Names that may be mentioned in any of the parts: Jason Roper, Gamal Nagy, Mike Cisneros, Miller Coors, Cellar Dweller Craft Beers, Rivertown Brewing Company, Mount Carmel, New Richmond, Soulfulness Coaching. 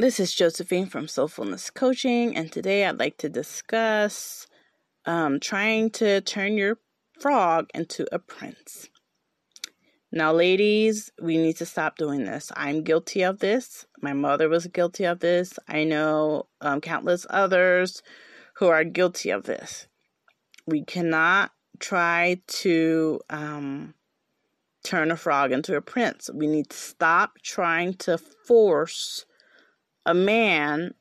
This is Josephine from Soulfulness Coaching, and today I'd like to discuss trying to turn your frog into a prince. Now, ladies, we need to stop doing this. I'm guilty of this. My mother was guilty of this. I know countless others who are guilty of this. We cannot try to turn a frog into a prince. We need to stop trying to force a man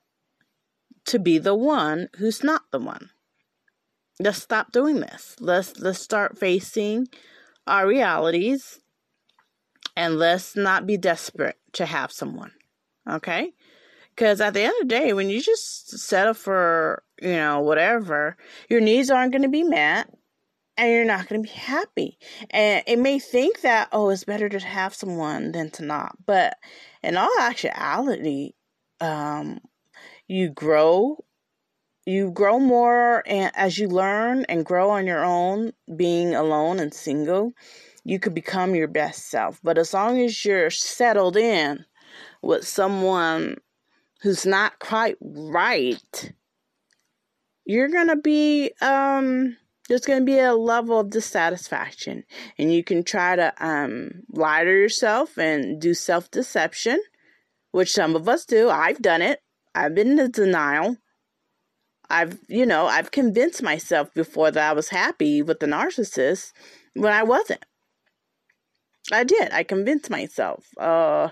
to be the one who's not the one. Let's stop doing this. Let's start facing our realities, and let's not be desperate to have someone, okay? Because at the end of the day, when you just settle for, whatever, your needs aren't going to be met, and you're not going to be happy. And it may think that, it's better to have someone than to not. But in all actuality, you grow more, and as you learn and grow on your own, being alone and single, you could become your best self. But as long as you're settled in with someone who's not quite right, you're going to be, there's going to be a level of dissatisfaction, and you can try to lie to yourself and do self-deception, which some of us do. I've done it. I've been in denial. I've convinced myself before that I was happy with the narcissist when I wasn't. I did. I convinced myself, that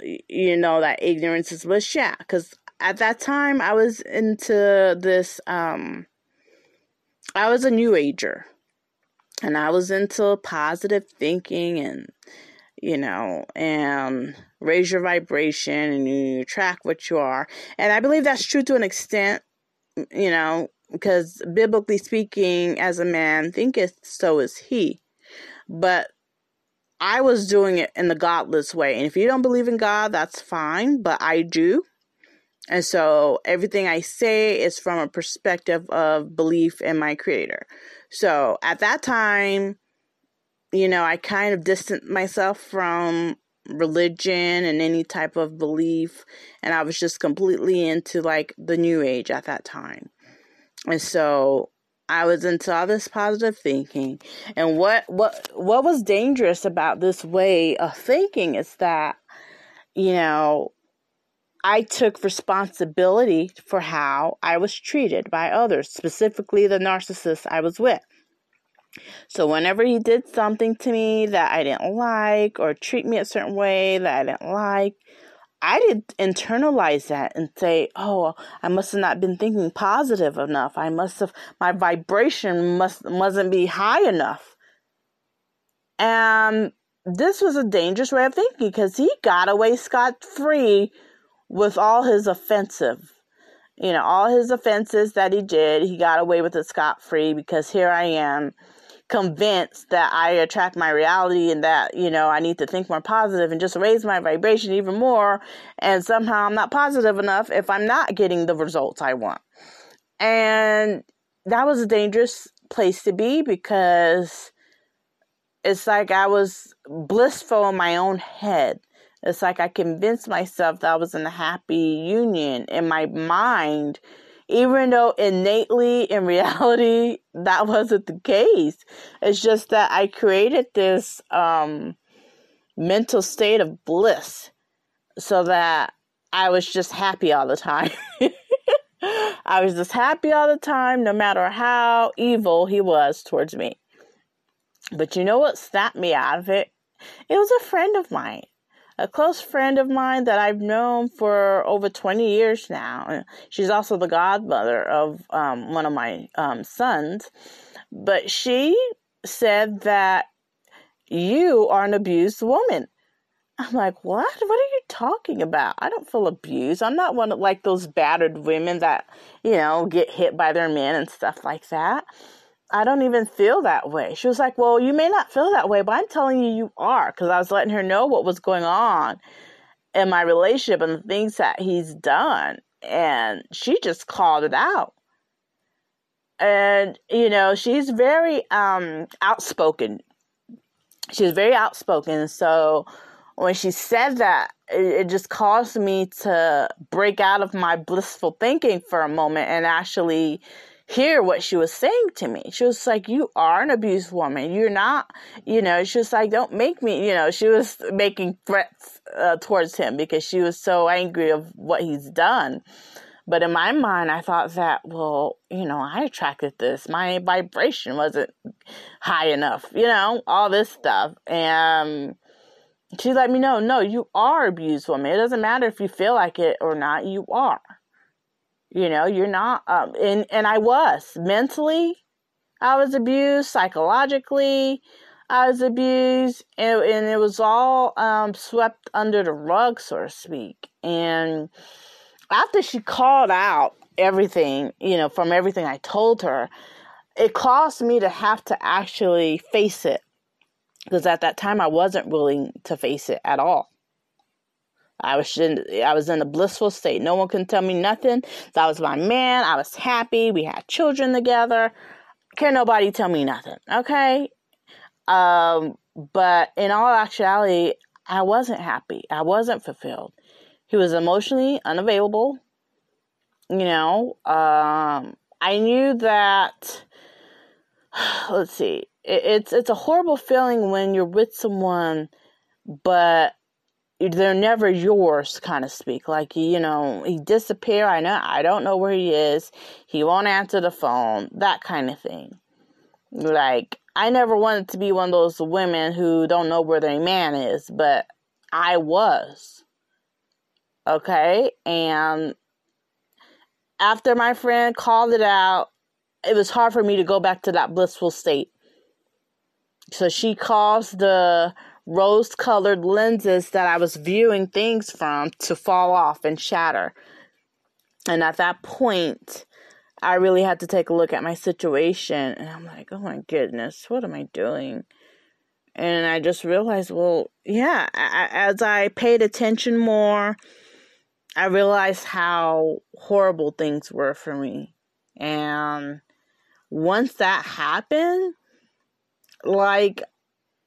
ignorance is bliss. Yeah, because at that time I was into this, I was a new ager, and I was into positive thinking and, and raise your vibration, and you attract what you are. And I believe that's true to an extent, because biblically speaking, as a man thinketh, so is he. But I was doing it in the godless way. And if you don't believe in God, that's fine, but I do. And so everything I say is from a perspective of belief in my creator. So at that time, I kind of distanced myself from religion and any type of belief. And I was just completely into the new age at that time. And so I was into all this positive thinking. And what was dangerous about this way of thinking is that, I took responsibility for how I was treated by others, specifically the narcissist I was with. So whenever he did something to me that I didn't like, or treat me a certain way that I didn't like, I did internalize that and say, I must have not been thinking positive enough. My vibration mustn't be high enough. And this was a dangerous way of thinking, because he got away scot-free with all his offenses that he did. He got away with it scot-free, because here I am, convinced that I attract my reality, and that, I need to think more positive and just raise my vibration even more. And somehow I'm not positive enough if I'm not getting the results I want. And that was a dangerous place to be, because it's like I was blissful in my own head. It's like I convinced myself that I was in a happy union in my mind, even though innately, in reality, that wasn't the case. It's just that I created this mental state of bliss so that I was just happy all the time. I was just happy all the time, no matter how evil he was towards me. But you know what snapped me out of it? It was a friend of mine. A close friend of mine that I've known for over 20 years now. She's also the godmother of one of my sons. But she said that you are an abused woman. I'm like, what? What are you talking about? I don't feel abused. I'm not one of those battered women that, get hit by their men and stuff like that. I don't even feel that way. She was like, well, you may not feel that way, but I'm telling you, you are. Because I was letting her know what was going on in my relationship and the things that he's done. And she just called it out. And, she's very outspoken. So when she said that, it just caused me to break out of my blissful thinking for a moment and actually hear what she was saying to me. She was like, you are an abused woman. You're not, you know, she was like, don't make me, you know, she was making threats towards him because she was so angry of what he's done. But in my mind, I thought that, well, you know, I attracted this. My vibration wasn't high enough, you know, all this stuff. And she let me know, no, you are an abused woman. It doesn't matter if you feel like it or not, you are. You know, you're not, and I was. Mentally, I was abused. Psychologically, I was abused. And it was all swept under the rug, so to speak. And after she called out everything, you know, from everything I told her, it caused me to have to actually face it. Because at that time, I wasn't willing to face it at all. I was in a blissful state. No one can tell me nothing. That was my man. I was happy. We had children together. Can't nobody tell me nothing, okay? But in all actuality, I wasn't happy. I wasn't fulfilled. He was emotionally unavailable. You know, I knew that. Let's see. It's a horrible feeling when you're with someone, but they're never yours, kind of speak. Like, you know, he disappeared. I don't know where he is. He won't answer the phone. That kind of thing. Like, I never wanted to be one of those women who don't know where their man is, but I was. Okay? And after my friend called it out, it was hard for me to go back to that blissful state. So she caused the rose-colored lenses that I was viewing things from to fall off and shatter. And at that point, I really had to take a look at my situation. And I'm like, oh my goodness, what am I doing? And I just realized, well, yeah, as I paid attention more, I realized how horrible things were for me. And once that happened, like,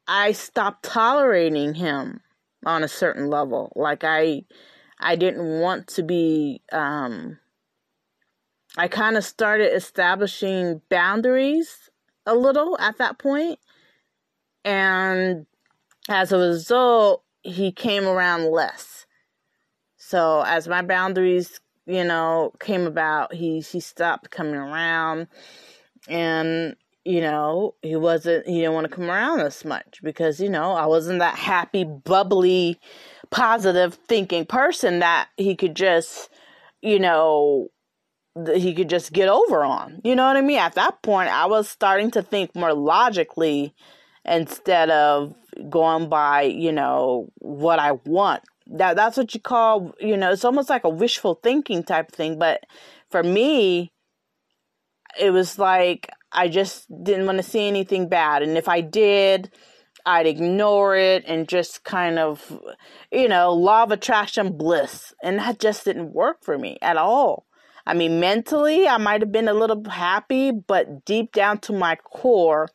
I stopped tolerating him on a certain level. Like, I didn't want to be, I kind of started establishing boundaries a little at that point. And as a result, he came around less. So as my boundaries, you know, came about, he stopped coming around, and you know, he didn't want to come around as much because, you know, I wasn't that happy, bubbly, positive thinking person that he could just, you know, he could just get over on. You know what I mean? At that point, I was starting to think more logically instead of going by, you know, what I want. That's what you call, you know, it's almost like a wishful thinking type thing. But for me, it was like, I just didn't want to see anything bad. And if I did, I'd ignore it and just kind of, you know, law of attraction bliss. And that just didn't work for me at all. I mean, mentally, I might have been a little happy, but deep down to my core,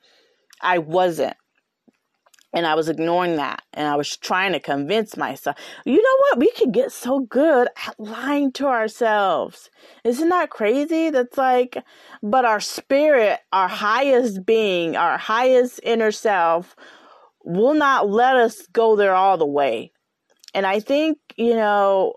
I wasn't. And I was ignoring that. And I was trying to convince myself. You know what? We can get so good at lying to ourselves. Isn't that crazy? That's like, but our spirit, our highest being, our highest inner self will not let us go there all the way. And I think, you know,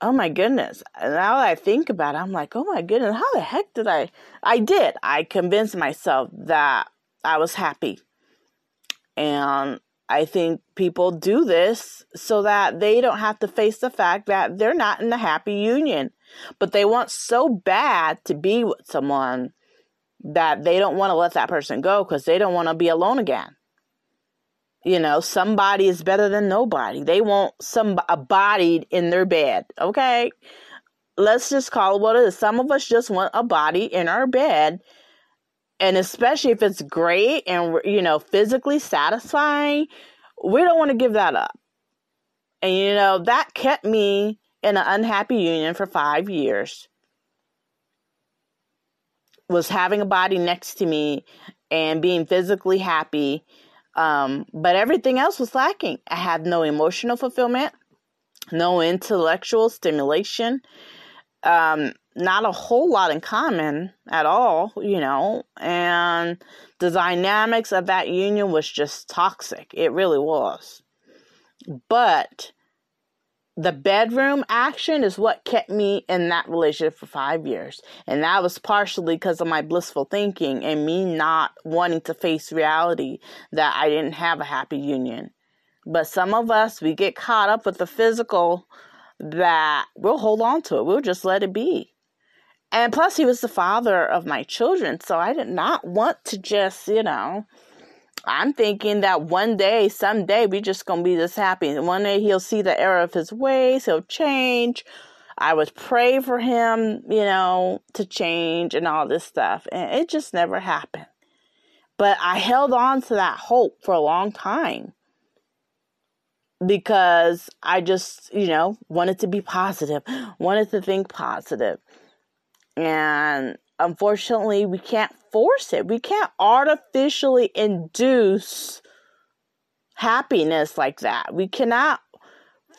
oh my goodness. Now that I think about it, I'm like, oh my goodness, how the heck did I did. I convinced myself that I was happy. And I think people do this so that they don't have to face the fact that they're not in a happy union. But they want so bad to be with someone that they don't want to let that person go because they don't want to be alone again. You know, somebody is better than nobody. They want a body in their bed, okay? Let's just call it what it is. Some of us just want a body in our bed. And especially if it's great and, you know, physically satisfying, we don't want to give that up. And, you know, that kept me in an unhappy union for 5 years. Was having a body next to me and being physically happy But everything else was lacking. I had no emotional fulfillment, no intellectual stimulation, not a whole lot in common at all, you know, and the dynamics of that union was just toxic. It really was. But the bedroom action is what kept me in that relationship for 5 years. And that was partially because of my blissful thinking and me not wanting to face reality that I didn't have a happy union. But some of us, we get caught up with the physical that we'll hold on to it. We'll just let it be. And plus, he was the father of my children. So I did not want to just, you know, I'm thinking that one day, someday, we're just going to be this happy. And one day he'll see the error of his ways. He'll change. I would pray for him, you know, to change and all this stuff. And it just never happened. But I held on to that hope for a long time because I just, you know, wanted to be positive, wanted to think positive. And unfortunately, we can't force it. We can't artificially induce happiness like that. We cannot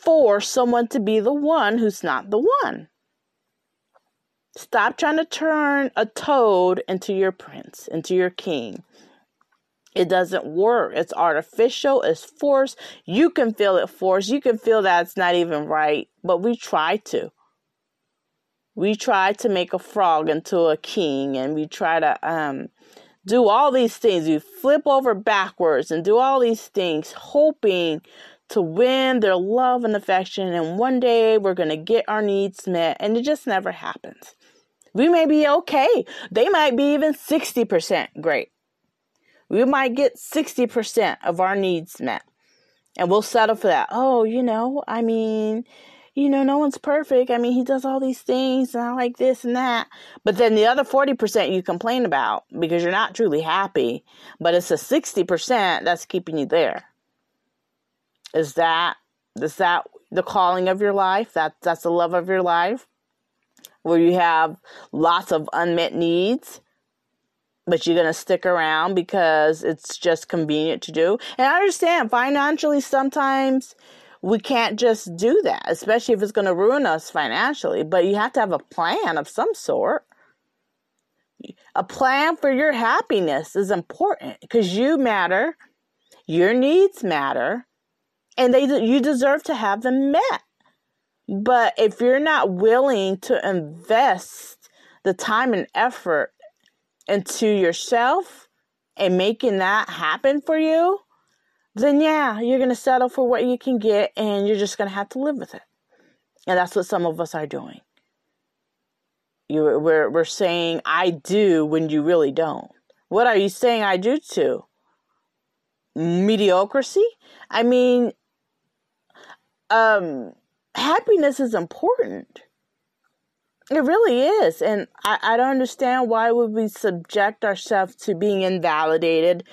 force someone to be the one who's not the one. Stop trying to turn a toad into your prince, into your king. It doesn't work. It's artificial. It's forced. You can feel it forced. You can feel that it's not even right, but we try to. We try to make a frog into a king, and we try to do all these things. We flip over backwards and do all these things, hoping to win their love and affection, and one day we're going to get our needs met, and it just never happens. We may be okay. They might be even 60% great. We might get 60% of our needs met, and we'll settle for that. Oh, you know, I mean, you know, no one's perfect. I mean, he does all these things and I like this and that. But then the other 40% you complain about because you're not truly happy, but it's a 60% that's keeping you there. Is that the calling of your life? That's the love of your life? Where you have lots of unmet needs, but you're going to stick around because it's just convenient to do. And I understand financially sometimes we can't just do that, especially if it's going to ruin us financially. But you have to have a plan of some sort. A plan for your happiness is important because you matter, your needs matter, and you deserve to have them met. But if you're not willing to invest the time and effort into yourself and making that happen for you, then yeah, you're going to settle for what you can get and you're just going to have to live with it. And that's what some of us are doing. We're saying, I do, when you really don't. What are you saying I do to? Mediocrity? I mean, happiness is important. It really is. And I don't understand why would we subject ourselves to being invalidated.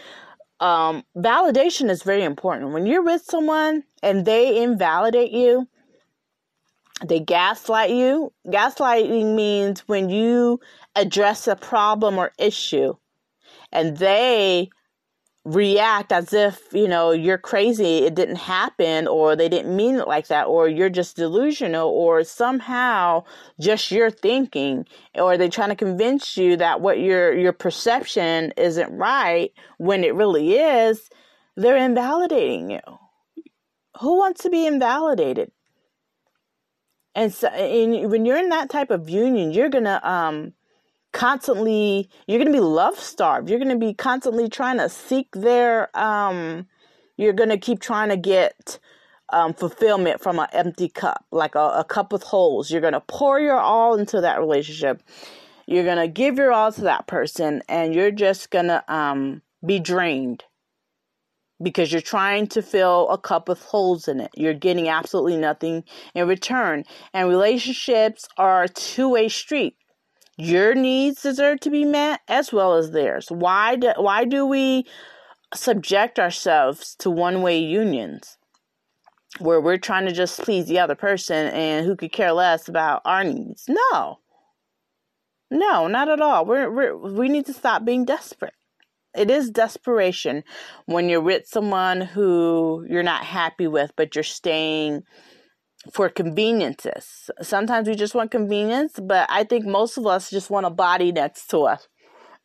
Validation is very important. When you're with someone and they invalidate you, they gaslight you. Gaslighting means when you address a problem or issue and they react as if, you know, you're crazy, it didn't happen, or they didn't mean it like that, or you're just delusional, or somehow just your thinking, or they're trying to convince you that what your perception isn't right when it really is. They're invalidating you. Who wants to be invalidated? And so, and when you're in that type of union, you're gonna constantly, you're going to be love starved. You're going to be constantly trying to seek their, you're going to keep trying to get fulfillment from an empty cup, like a cup with holes. You're going to pour your all into that relationship. You're going to give your all to that person, and you're just going to be drained because you're trying to fill a cup with holes in it. You're getting absolutely nothing in return. And relationships are a two-way street. Your needs deserve to be met as well as theirs. Why do we subject ourselves to one-way unions where we're trying to just please the other person and who could care less about our needs? No, not at all. We need to stop being desperate. it is desperation when you're with someone who you're not happy with, but you're staying for conveniences. Sometimes we just want convenience, but I think most of us just want a body next to us.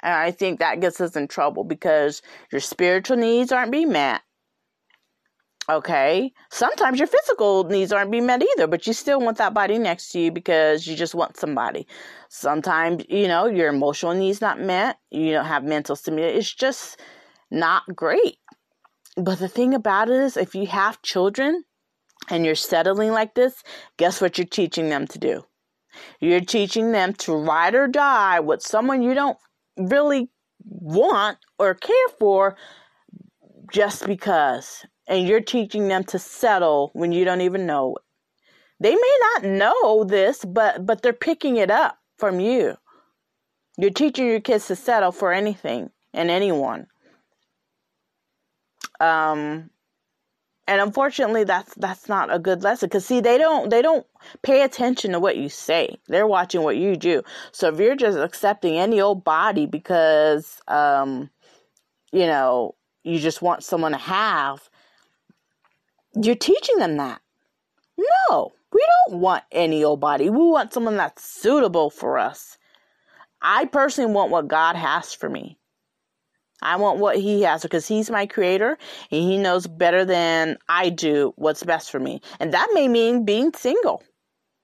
And I think that gets us in trouble because your spiritual needs aren't being met. Okay. Sometimes your physical needs aren't being met either, but you still want that body next to you because you just want somebody. Sometimes, you know, your emotional needs not met. You don't have mental stimulus. It's just not great. But the thing about it is, if you have children and you're settling like this, guess what you're teaching them to do? You're teaching them to ride or die with someone you don't really want or care for just because. And you're teaching them to settle when you don't even know it. They may not know this, but they're picking it up from you. You're teaching your kids to settle for anything and anyone. And unfortunately, that's not a good lesson. Because see, they don't pay attention to what you say. They're watching what you do. So if you're just accepting any old body because, you know, you just want someone to have, you're teaching them that. No, we don't want any old body. We want someone that's suitable for us. I personally want what God has for me. I want what He has because He's my creator and He knows better than I do what's best for me. And that may mean being single.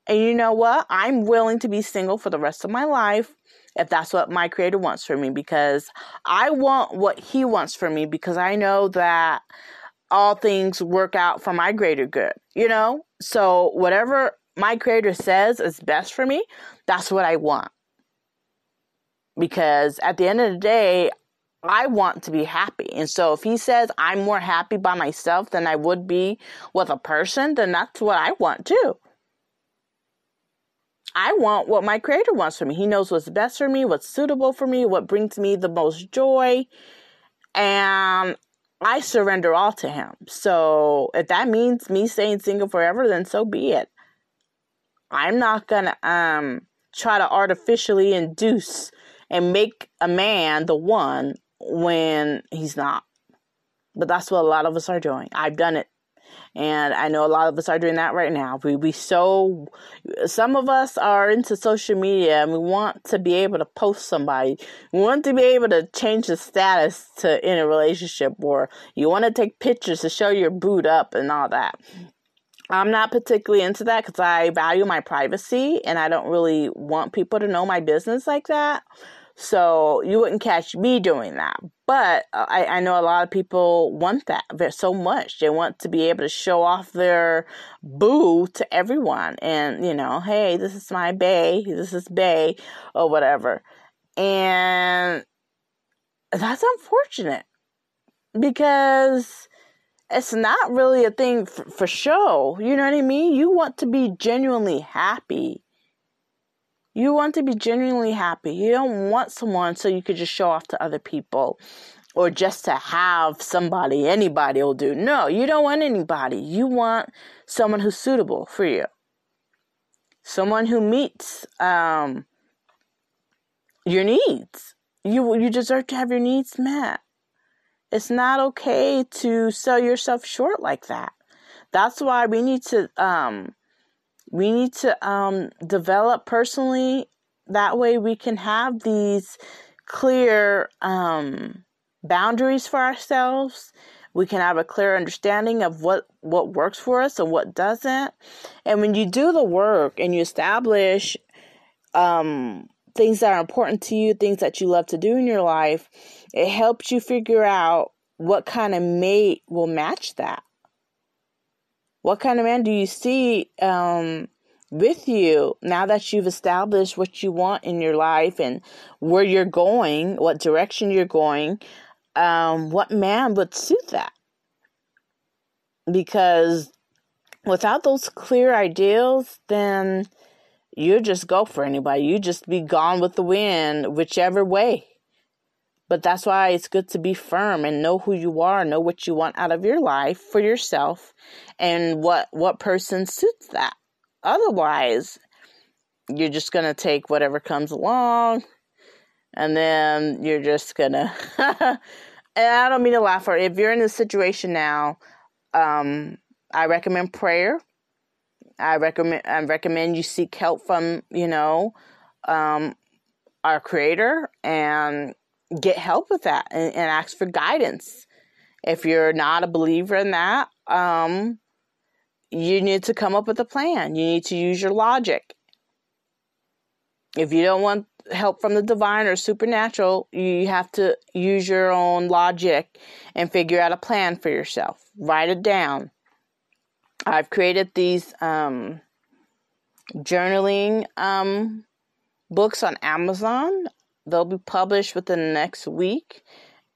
And you know what? I'm willing to be single for the rest of my life if that's what my creator wants for me, because I want what He wants for me, because I know that all things work out for my greater good, you know? So whatever my creator says is best for me, that's what I want. Because at the end of the day, I want to be happy. And so if He says I'm more happy by myself than I would be with a person, then that's what I want too. I want what my creator wants for me. He knows what's best for me, what's suitable for me, what brings me the most joy. And I surrender all to Him. So if that means me staying single forever, then so be it. I'm not going to try to artificially induce and make a man the one when he's not. But that's what a lot of us are doing. I've done it. And I know a lot of us are doing that right now. Some of us are into social media and we want to be able to post somebody. We want to be able to change the status to in a relationship, or you want to take pictures to show your boot up and all that. I'm not particularly into that because I value my privacy and I don't really want people to know my business like that. So you wouldn't catch me doing that. But I know a lot of people want that so much. They want to be able to show off their boo to everyone. And, you know, hey, this is my bae. This is bae or whatever. And that's unfortunate because it's not really a thing for show. You know what I mean? You want to be genuinely happy. You want to be genuinely happy. You don't want someone so you could just show off to other people or just to have somebody, anybody will do. No, you don't want anybody. You want someone who's suitable for you. Someone who meets your needs. You deserve to have your needs met. It's not okay to sell yourself short like that. That's why we need to develop personally. That way we can have these clear boundaries for ourselves. We can have a clear understanding of what works for us and what doesn't. And when you do the work and you establish things that are important to you, things that you love to do in your life, it helps you figure out what kind of mate will match that. What kind of man do you see with you now that you've established what you want in your life and where you're going, what direction you're going? What man would suit that? Because without those clear ideals, then you just go for anybody. You just be gone with the wind, whichever way. But that's why it's good to be firm and know who you are, know what you want out of your life for yourself and what person suits that. Otherwise, you're just going to take whatever comes along And then you're just gonna, and I don't mean to laugh, or if you're in this situation now, I recommend prayer. I recommend you seek help from, our creator, and get help with that, and ask for guidance. If you're not a believer in that, you need to come up with a plan. You need to use your logic. If you don't want help from the divine or supernatural, you have to use your own logic and figure out a plan for yourself. Write it down. I've created these journaling books on Amazon. They'll be published within the next week,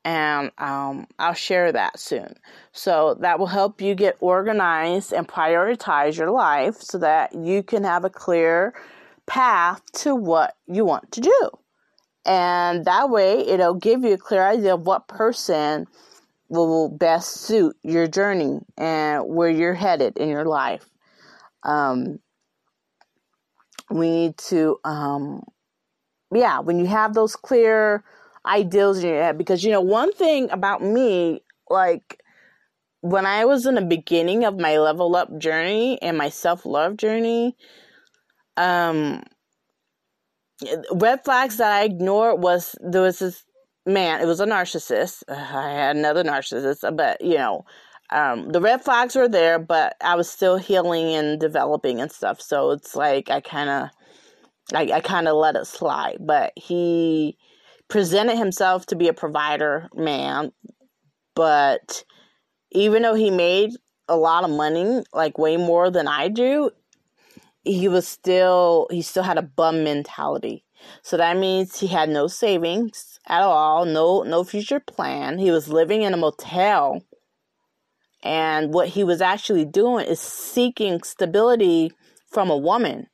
and I'll share that soon. So that will help you get organized and prioritize your life so that you can have a clear path to what you want to do. And that way it'll give you a clear idea of what person will best suit your journey and where you're headed in your life. We need to, when you have those clear ideals in your head, because, one thing about me, like when I was in the beginning of my level up journey and my self-love journey, red flags that I ignored was, there was this man, it was a narcissist. I had another narcissist, but the red flags were there, but I was still healing and developing and stuff. So it's like, I kind of let it slide, but he presented himself to be a provider man. But even though he made a lot of money, like way more than I do, he still had a bum mentality. So that means he had no savings at all, no future plan. He was living in a motel. And what he was actually doing is seeking stability from a woman.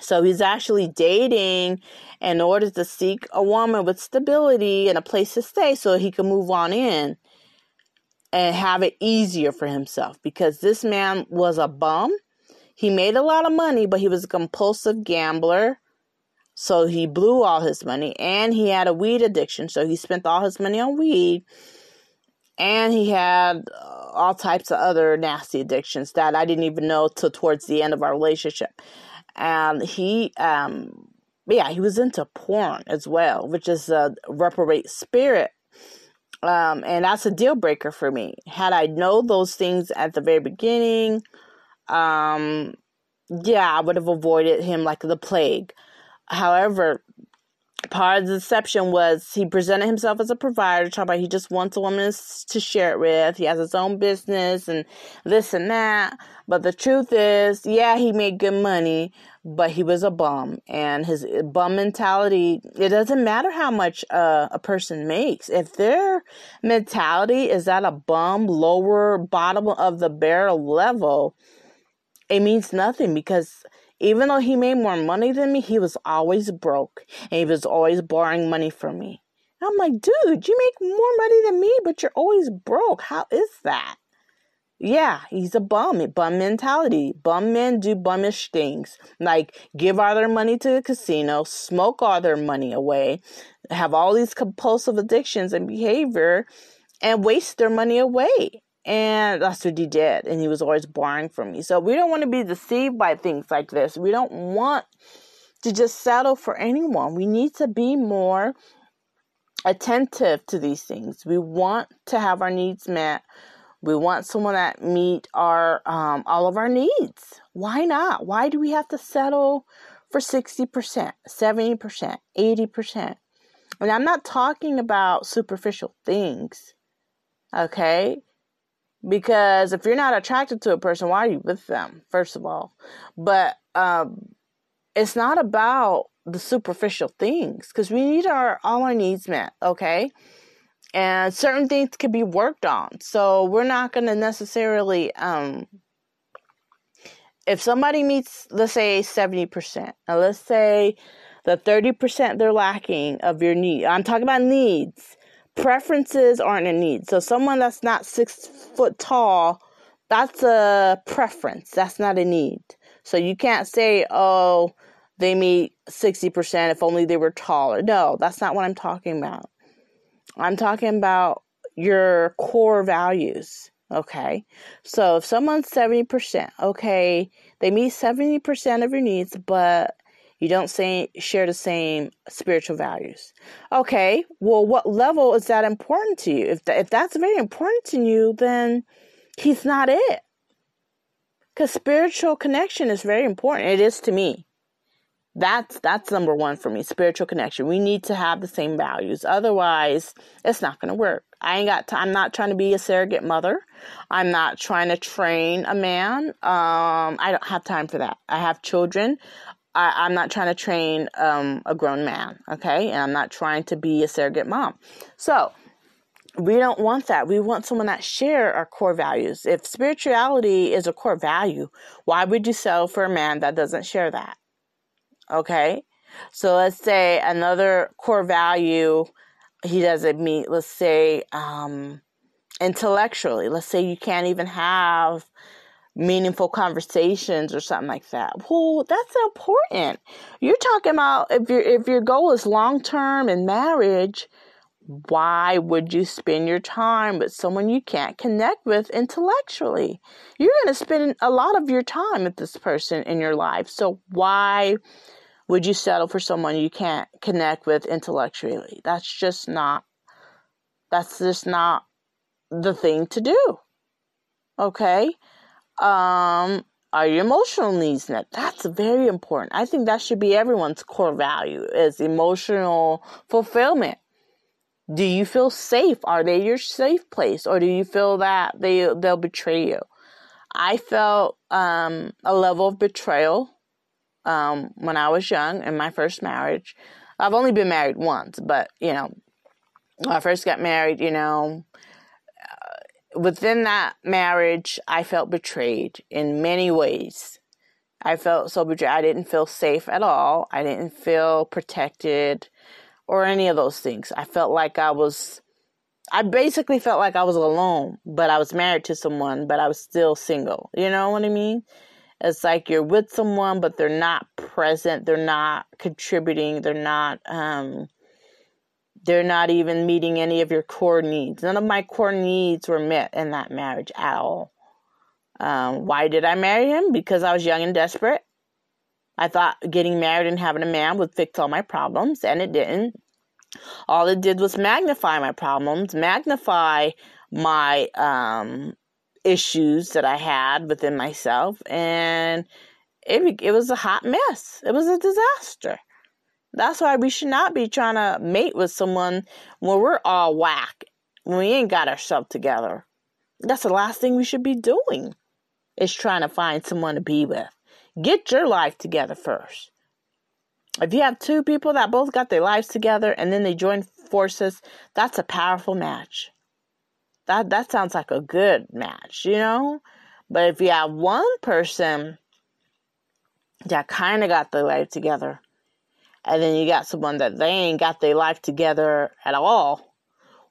So he's actually dating in order to seek a woman with stability and a place to stay so he can move on in and have it easier for himself, because this man was a bum. He made a lot of money, but he was a compulsive gambler. So he blew all his money, and he had a weed addiction. So he spent all his money on weed, and he had all types of other nasty addictions that I didn't even know till towards the end of our relationship. And he was into porn as well, which is a reprobate spirit. And that's a deal breaker for me. Had I known those things at the very beginning, I would have avoided him like the plague. However, part of the deception was he presented himself as a provider, talking about he just wants a woman to share it with. He has his own business and this and that. But the truth is, he made good money, but he was a bum. And his bum mentality, it doesn't matter how much a person makes. If their mentality is at a bum, lower bottom of the barrel level, it means nothing, because even though he made more money than me, he was always broke, and he was always borrowing money from me. And I'm like, dude, you make more money than me, but you're always broke. How is that? Yeah, he's a bum. Bum mentality. Bum men do bummish things, like give all their money to the casino, smoke all their money away, have all these compulsive addictions and behavior, and waste their money away. And that's what he did. And he was always borrowing from me. So we don't want to be deceived by things like this. We don't want to just settle for anyone. We need to be more attentive to these things. We want to have our needs met. We want someone that meet our all of our needs. Why not? Why do we have to settle for 60%, 70%, 80%? And I'm not talking about superficial things, okay? Because if you're not attracted to a person, why are you with them, first of all? But it's not about the superficial things, because we need all our needs met, okay? And certain things can be worked on. So we're not going to necessarily, if somebody meets, let's say, 70%, now let's say the 30% they're lacking of your need. I'm talking about needs. Preferences aren't a need. So someone that's not 6 foot tall, that's a preference. That's not a need. So you can't say, oh, they meet 60% if only they were taller. No, that's not what I'm talking about. I'm talking about your core values, okay? So if someone's 70%, okay, they meet 70% of your needs, but you don't share the same spiritual values. Okay, well, what level is that important to you? If that's very important to you, then he's not it. Because spiritual connection is very important. It is to me. That's number one for me, spiritual connection. We need to have the same values. Otherwise, it's not going to work. I'm not trying to be a surrogate mother. I'm not trying to train a man. I don't have time for that. I have children. I'm not trying to train a grown man, okay? And I'm not trying to be a surrogate mom. So we don't want that. We want someone that share our core values. If spirituality is a core value, why would you settle for a man that doesn't share that? Okay? So let's say another core value he doesn't meet, let's say intellectually. Let's say you can't even have meaningful conversations or something like that. Well, that's important. You're talking about if your goal is long-term in marriage, why would you spend your time with someone you can't connect with intellectually? You're going to spend a lot of your time with this person in your life. So why would you settle for someone you can't connect with intellectually? That's just not the thing to do. Okay? Are your emotional needs met? That's very important. I think that should be everyone's core value, is emotional fulfillment. Do you feel safe? Are they your safe place? Or do you feel that they'll betray you? I felt a level of betrayal when I was young in my first marriage. I've only been married once, but, you know, when I first got married, you know, within that marriage, I felt betrayed in many ways. I felt so betrayed. I didn't feel safe at all. I didn't feel protected or any of those things. I felt like I basically felt like I was alone, but I was married to someone, but I was still single. You know what I mean? It's like you're with someone, but they're not present. They're not contributing. They're not even meeting any of your core needs. None of my core needs were met in that marriage at all. Why did I marry him? Because I was young and desperate. I thought getting married and having a man would fix all my problems, and it didn't. All it did was magnify my problems, magnify my issues that I had within myself, and it was a hot mess. It was a disaster. That's why we should not be trying to mate with someone when we're all whack, when we ain't got ourselves together. That's the last thing we should be doing, is trying to find someone to be with. Get your life together first. If you have two people that both got their lives together and then they join forces, that's a powerful match. That sounds like a good match, you know? But if you have one person that kind of got their life together, and then you got someone that they ain't got their life together at all,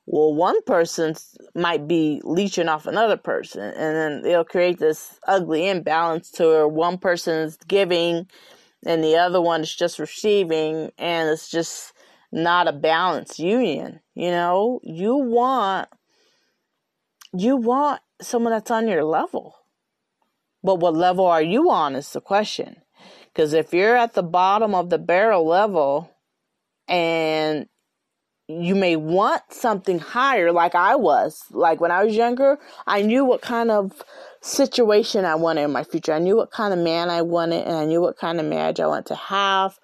well, one person might be leeching off another person, and then they'll create this ugly imbalance to where one person's giving and the other one is just receiving, and it's just not a balanced union. You know, you want someone that's on your level. But what level are you on is the question. Because if you're at the bottom of the barrel level and you may want something higher, like I was. Like when I was younger, I knew what kind of situation I wanted in my future. I knew what kind of man I wanted, and I knew what kind of marriage I wanted to have.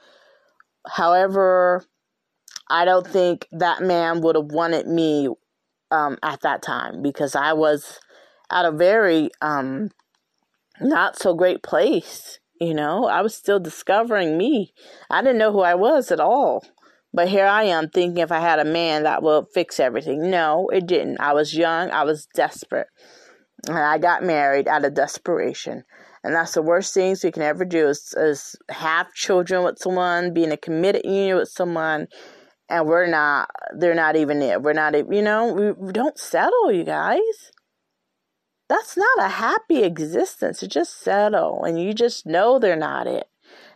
However, I don't think that man would have wanted me at that time, because I was at a very not so great place. You know, I was still discovering me. I didn't know who I was at all. But here I am thinking if I had a man that will fix everything. No, it didn't. I was young. I was desperate. And I got married out of desperation. And that's the worst things we can ever do is have children with someone, be in a committed union with someone. And they're not even it. We're not, you know, we don't settle, you guys. That's not a happy existence. You just settle and you just know they're not it.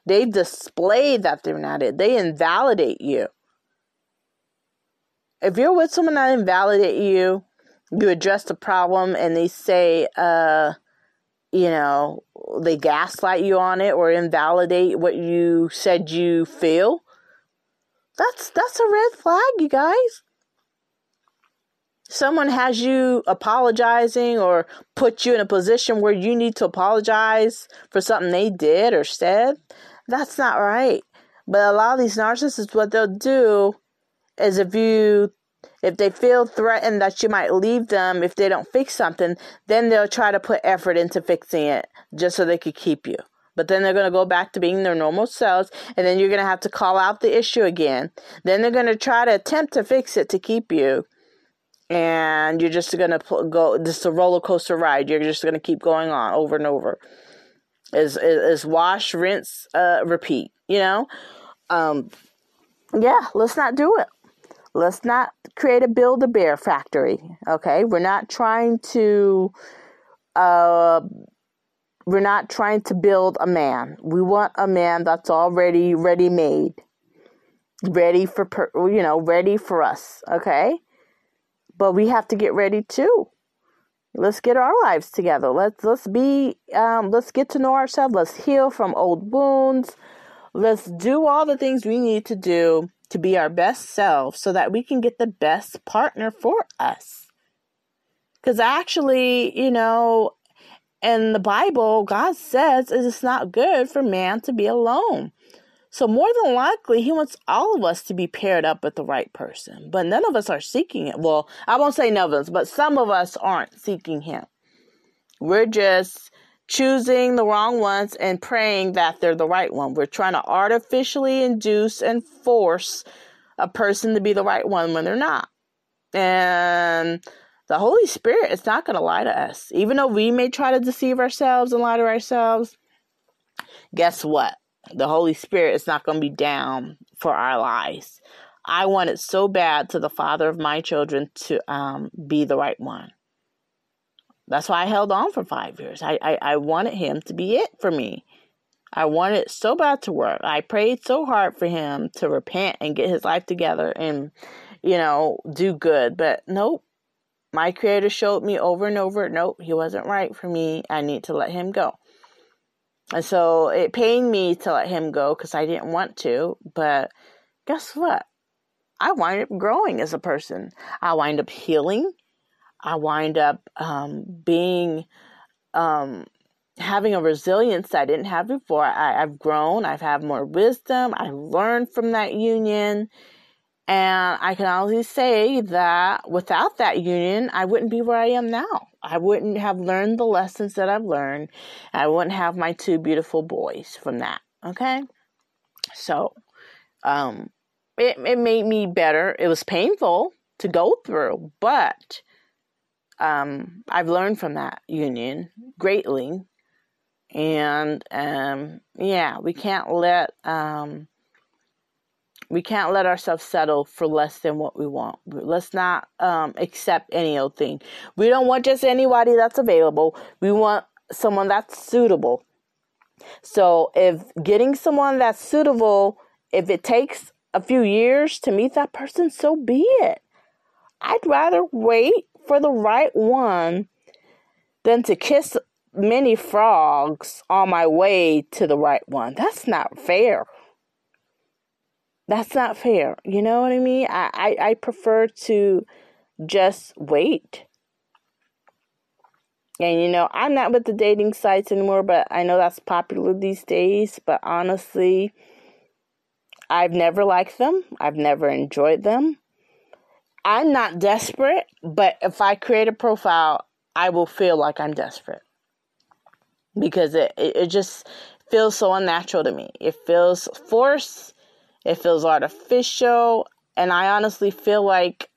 They display that they're not it. They invalidate you. If you're with someone that invalidates you, you address the problem and they say, they gaslight you on it or invalidate what you said you feel, that's a red flag, you guys. Someone has you apologizing or put you in a position where you need to apologize for something they did or said. That's not right. But a lot of these narcissists, what they'll do is if they feel threatened that you might leave them if they don't fix something, then they'll try to put effort into fixing it just so they could keep you. But then they're going to go back to being their normal selves, and then you're going to have to call out the issue again. Then they're going to try to attempt to fix it to keep you. And you're just going to go, just a roller coaster ride. You're just going to keep going on over and over. Is wash, rinse, repeat, yeah, let's not do it. Let's not create a Build-A-Bear factory. Okay. We're not trying to build a man. We want a man that's already ready-made, ready for us. Okay. But we have to get ready too. Let's get our lives together. Let's get to know ourselves. Let's heal from old wounds. Let's do all the things we need to do to be our best selves so that we can get the best partner for us. Because actually, in the Bible, God says it's not good for man to be alone. So more than likely, he wants all of us to be paired up with the right person. But none of us are seeking it. Well, I won't say none of us, but some of us aren't seeking him. We're just choosing the wrong ones and praying that they're the right one. We're trying to artificially induce and force a person to be the right one when they're not. And the Holy Spirit is not going to lie to us. Even though we may try to deceive ourselves and lie to ourselves, guess what? The Holy Spirit is not going to be down for our lies. I wanted so bad to the father of my children to be the right one. That's why I held on for 5 years. I wanted him to be it for me. I wanted so bad to work. I prayed so hard for him to repent and get his life together and, do good. But nope, my Creator showed me over and over, nope, he wasn't right for me. I need to let him go. And so it pained me to let him go because I didn't want to. But guess what? I wind up growing as a person. I wind up healing. I wind up having a resilience I didn't have before. I've grown. I've had more wisdom. I've learned from that union. And I can honestly say that without that union, I wouldn't be where I am now. I wouldn't have learned the lessons that I've learned. I wouldn't have my two beautiful boys from that. Okay? So, it made me better. It was painful to go through, but I've learned from that union greatly. And, we can't let, ourselves settle for less than what we want. Let's not accept any old thing. We don't want just anybody that's available. We want someone that's suitable. So if getting someone that's suitable, if it takes a few years to meet that person, so be it. I'd rather wait for the right one than to kiss many frogs on my way to the right one. That's not fair. That's not fair. You know what I mean? I prefer to just wait. And, I'm not with the dating sites anymore, but I know that's popular these days. But honestly, I've never liked them. I've never enjoyed them. I'm not desperate, but if I create a profile, I will feel like I'm desperate. Because it just feels so unnatural to me. It feels forced. It feels artificial, and I honestly feel like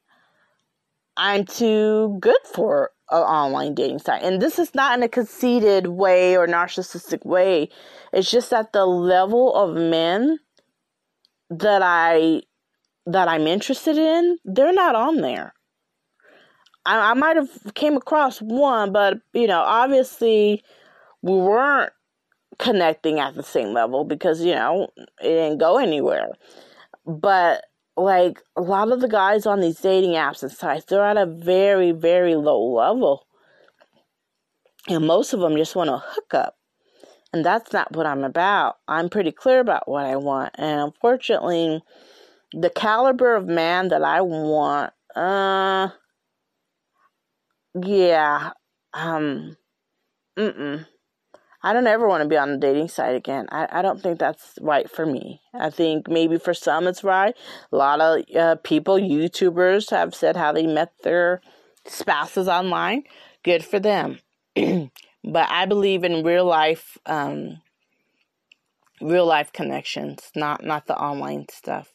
I'm too good for an online dating site. And this is not in a conceited way or narcissistic way. It's just that the level of men that I'm interested in, they're not on there. I might have came across one, but obviously we weren't connecting at the same level because, you know, it didn't go anywhere. But, like, a lot of the guys on these dating apps and sites, they're at a very, very low level. And most of them just want to hook up. And that's not what I'm about. I'm pretty clear about what I want. And unfortunately, the caliber of man that I want, I don't ever want to be on the dating site again. I don't think that's right for me. I think maybe for some it's right. A lot of people, YouTubers, have said how they met their spouses online. Good for them. But I believe in real life connections, not the online stuff.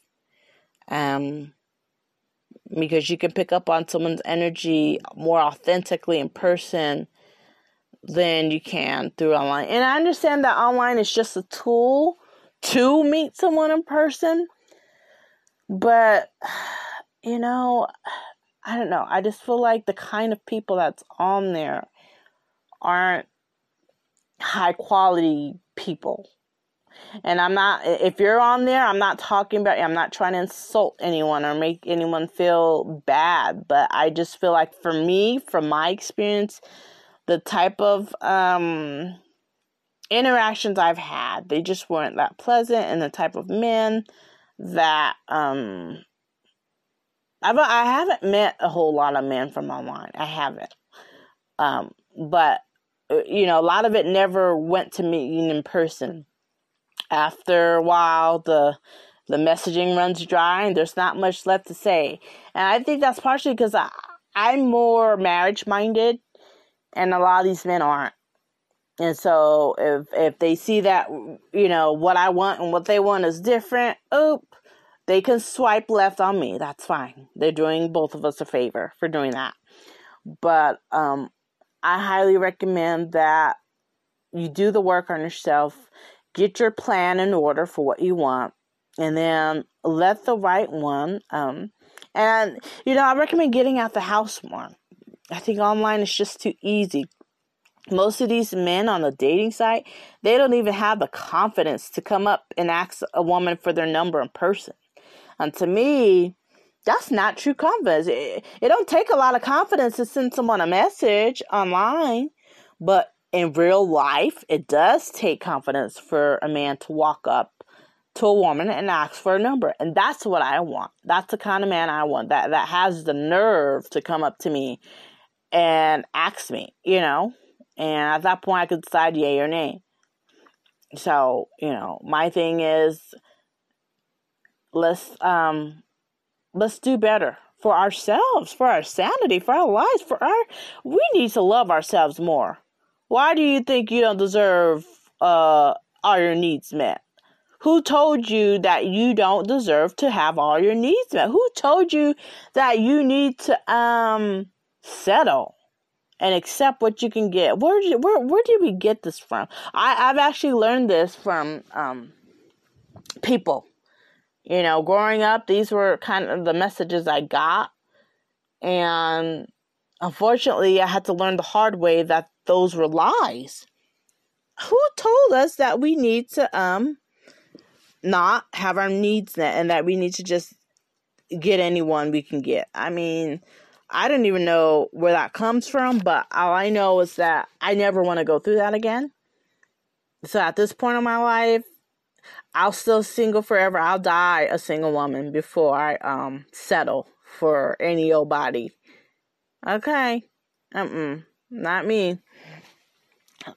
Because you can pick up on someone's energy more authentically in person than you can through online. And I understand that online is just a tool to meet someone in person. But, you know, I don't know. I just feel like the kind of people that's on there aren't high quality people. And I'm not, if you're on there, I'm not talking about, I'm not trying to insult anyone or make anyone feel bad, but I just feel like for me, from my experience, the type of interactions I've had, they just weren't that pleasant, and the type of men that, I haven't met a whole lot of men from online. I haven't. But, you know, a lot of it never went to meeting in person. After a while, the messaging runs dry and there's not much left to say. And I think that's partially because I'm more marriage-minded and a lot of these men aren't. And so if they see that, you know, what I want and what they want is different, they can swipe left on me. That's fine. They're doing both of us a favor for doing that. But I highly recommend that you do the work on yourself. Get your plan in order for what you want, and then let the right one, and, you know, I recommend getting out the house more. I think online is just too easy. Most of these men on the dating site, they don't even have the confidence to come up and ask a woman for their number in person. And to me, that's not true confidence. It don't take a lot of confidence to send someone a message online, but in real life, it does take confidence for a man to walk up to a woman and ask for a number. And that's what I want. That's the kind of man I want, that has the nerve to come up to me and ask me, you know. And at that point, I could decide yay or nay. So, you know, my thing is, let's do better for ourselves, for our sanity, for our lives, we need to love ourselves more. Why do you think you don't deserve all your needs met? Who told you that you don't deserve to have all your needs met? Who told you that you need to settle and accept what you can get? Where did we get this from? I've actually learned this from people. You know, growing up, these were kind of the messages I got. And unfortunately, I had to learn the hard way that those were lies. Who told us that we need to not have our needs met and that we need to just get anyone we can get? I mean, I don't even know where that comes from, but all I know is that I never want to go through that again. So at this point in my life, I'll still single forever. I'll die a single woman before I settle for any old body. Okay. Not me.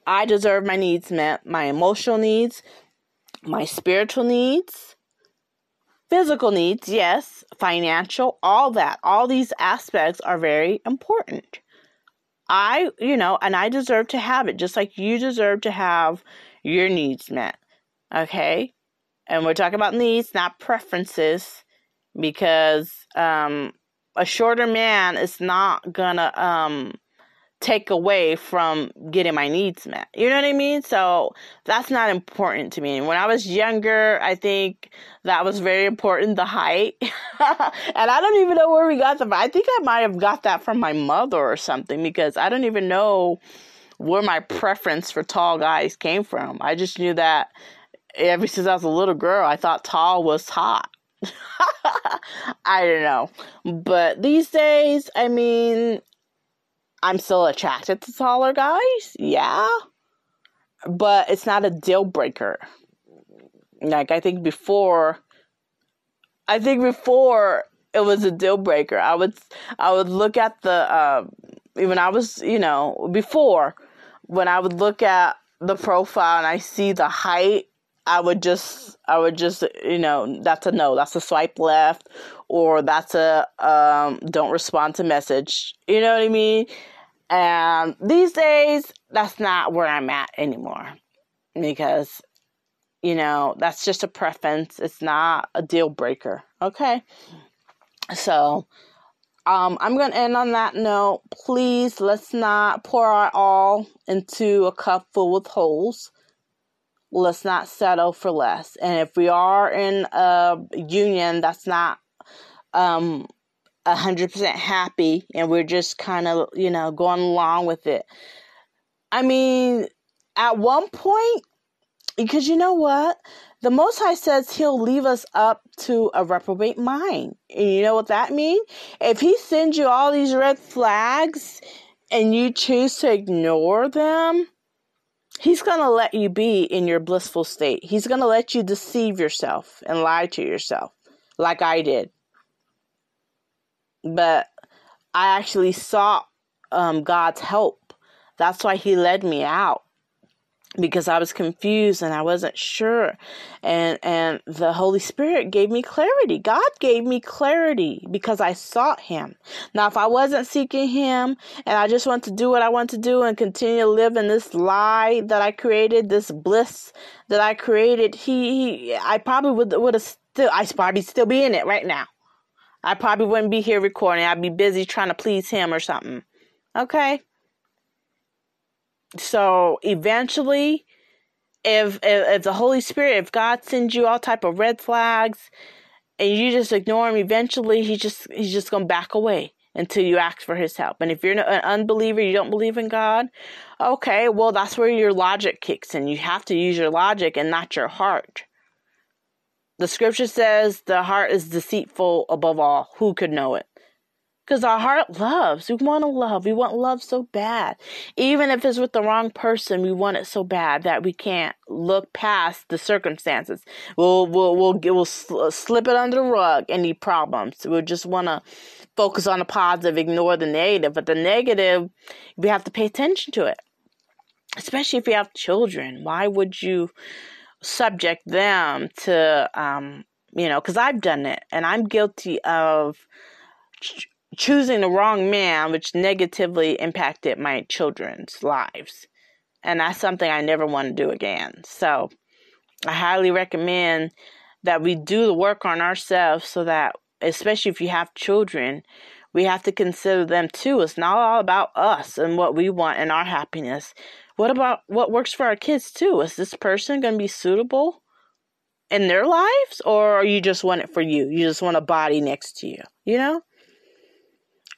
I deserve my needs met, my emotional needs, my spiritual needs, physical needs, yes, financial, all that. All these aspects are very important. And I deserve to have it, just like you deserve to have your needs met, okay? And we're talking about needs, not preferences, because a shorter man is not gonna take away from getting my needs met. You know what I mean? So that's not important to me. When I was younger, I think that was very important, the height. And I don't even know where we got that. I think I might have got that from my mother or something, because I don't even know where my preference for tall guys came from. I just knew that ever since I was a little girl, I thought tall was hot. I don't know. But these days, I mean, I'm still attracted to taller guys. Yeah. But it's not a deal breaker. Like, I think before it was a deal breaker. I would look at the, when I was, before, when I would look at the profile and I see the height, I would just, that's a no, that's a swipe left, or that's a, don't respond to message. You know what I mean? And these days, that's not where I'm at anymore, because, that's just a preference. It's not a deal breaker. Okay. So, I'm going to end on that note. Please, let's not pour our all into a cup full with holes. Let's not settle for less. And if we are in a union that's not 100% happy and we're just kind of, going along with it. I mean, at one point, because you know what? The Most High says he'll leave us up to a reprobate mind. And you know what that means? If he sends you all these red flags and you choose to ignore them, he's going to let you be in your blissful state. He's going to let you deceive yourself and lie to yourself like I did. But I actually sought God's help. That's why he led me out. Because I was confused and I wasn't sure. And the Holy Spirit gave me clarity. God gave me clarity because I sought him. Now, if I wasn't seeking him and I just want to do what I want to do and continue to live in this lie that I created, this bliss that I created, I probably would have still, I'd probably still be in it right now. I probably wouldn't be here recording. I'd be busy trying to please him or something. Okay. So eventually, if the Holy Spirit, if God sends you all type of red flags and you just ignore him, eventually he's just going to back away until you ask for his help. And if you're an unbeliever, you don't believe in God, okay, well, that's where your logic kicks in. You have to use your logic and not your heart. The scripture says the heart is deceitful above all. Who could know it? Because our heart loves. We want to love. We want love so bad. Even if it's with the wrong person, we want it so bad that we can't look past the circumstances. We'll slip it under the rug, any problems. We'll just want to focus on the positive, ignore the negative. But the negative, we have to pay attention to it. Especially if you have children. Why would you subject them to, because I've done it. And I'm guilty of choosing the wrong man, which negatively impacted my children's lives. And that's something I never want to do again. So I highly recommend that we do the work on ourselves so that, especially if you have children, we have to consider them too. It's not all about us and what we want and our happiness. What about what works for our kids too? Is this person going to be suitable in their lives, or you just want it for you? You just want a body next to you,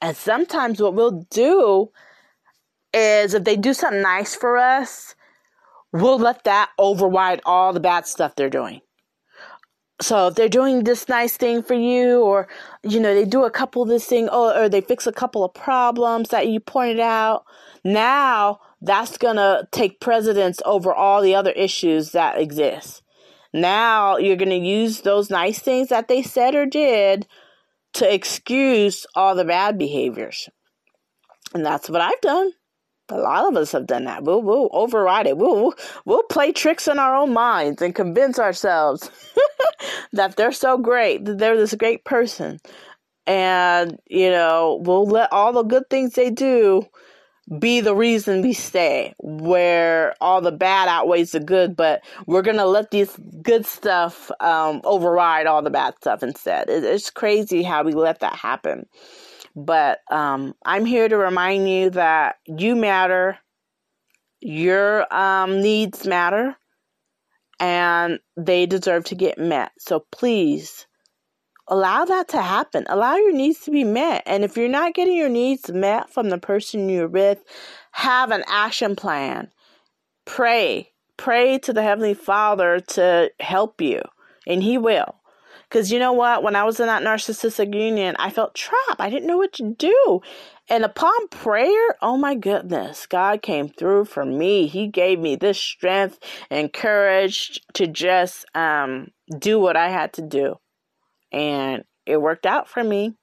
And sometimes what we'll do is if they do something nice for us, we'll let that override all the bad stuff they're doing. So if they're doing this nice thing for you, or, they do a couple of this thing, or they fix a couple of problems that you pointed out, now that's going to take precedence over all the other issues that exist. Now you're going to use those nice things that they said or did to excuse all the bad behaviors. And that's what I've done. A lot of us have done that. We'll override it. We'll play tricks in our own minds and convince ourselves that they're so great, that they're this great person. And, we'll let all the good things they do be the reason we stay, where all the bad outweighs the good, but we're going to let these good stuff override all the bad stuff instead. It's crazy how we let that happen. But I'm here to remind you that you matter, your needs matter, and they deserve to get met. So please Allow that to happen. Allow your needs to be met. And if you're not getting your needs met from the person you're with, have an action plan. Pray. Pray to the Heavenly Father to help you. And He will. Because you know what? When I was in that narcissistic union, I felt trapped. I didn't know what to do. And upon prayer, oh my goodness, God came through for me. He gave me this strength and courage to just do what I had to do. And it worked out for me.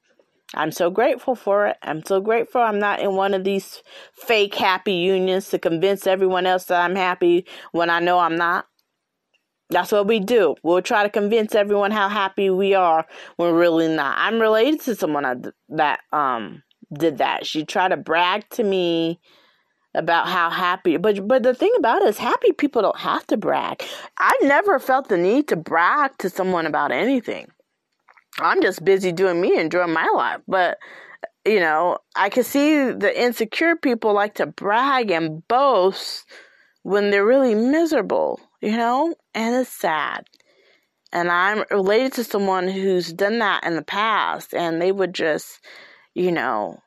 I'm so grateful for it. I'm so grateful I'm not in one of these fake happy unions to convince everyone else that I'm happy when I know I'm not. That's what we do. We'll try to convince everyone how happy we are when really not. I'm related to someone that did that. She tried to brag to me about how happy, but the thing about it is happy people don't have to brag. I never felt the need to brag to someone about anything. I'm just busy doing me, enjoying my life. But, you know, I can see the insecure people like to brag and boast when they're really miserable, you know, and it's sad. And I'm related to someone who's done that in the past, and they would just, you know,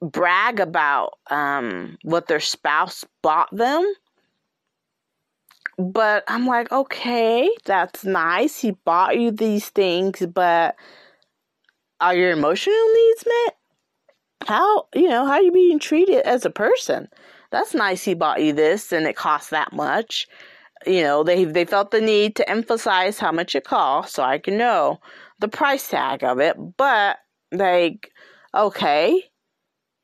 brag about what their spouse bought them. But I'm like, okay, that's nice. He bought you these things, but are your emotional needs met? How are you being treated as a person? That's nice. He bought you this and it cost that much. You know, they felt the need to emphasize how much it cost so I can know the price tag of it. But like, okay,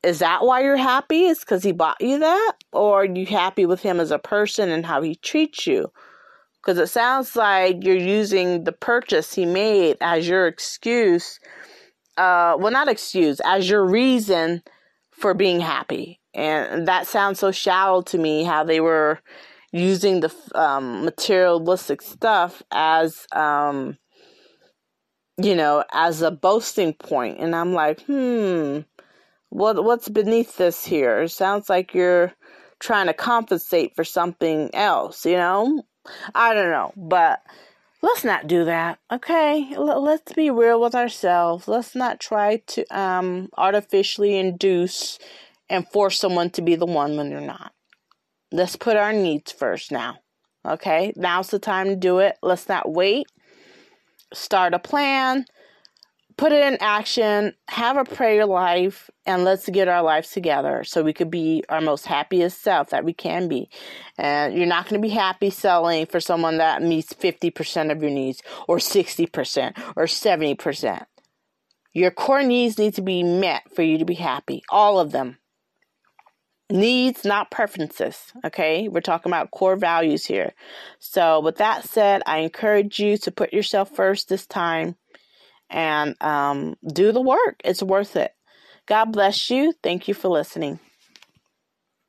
is that why you're happy? It's because he bought you that? Or are you happy with him as a person and how he treats you? Because it sounds like you're using the purchase he made as your excuse. As your reason for being happy. And that sounds so shallow to me, how they were using the materialistic stuff as, as a boasting point. And I'm like, What's beneath this here? It sounds like you're trying to compensate for something else, you know? I don't know, but let's not do that, okay? Let's be real with ourselves. Let's not try to artificially induce and force someone to be the one when they're not. Let's put our needs first now, okay? Now's the time to do it. Let's not wait. Start a plan. Put it in action, have a prayer life, and let's get our lives together so we could be our most happiest self that we can be. And you're not going to be happy selling for someone that meets 50% of your needs or 60% or 70%. Your core needs need to be met for you to be happy. All of them. Needs, not preferences, okay? We're talking about core values here. So with that said, I encourage you to put yourself first this time. And do the work. It's worth it. God bless you. Thank you for listening.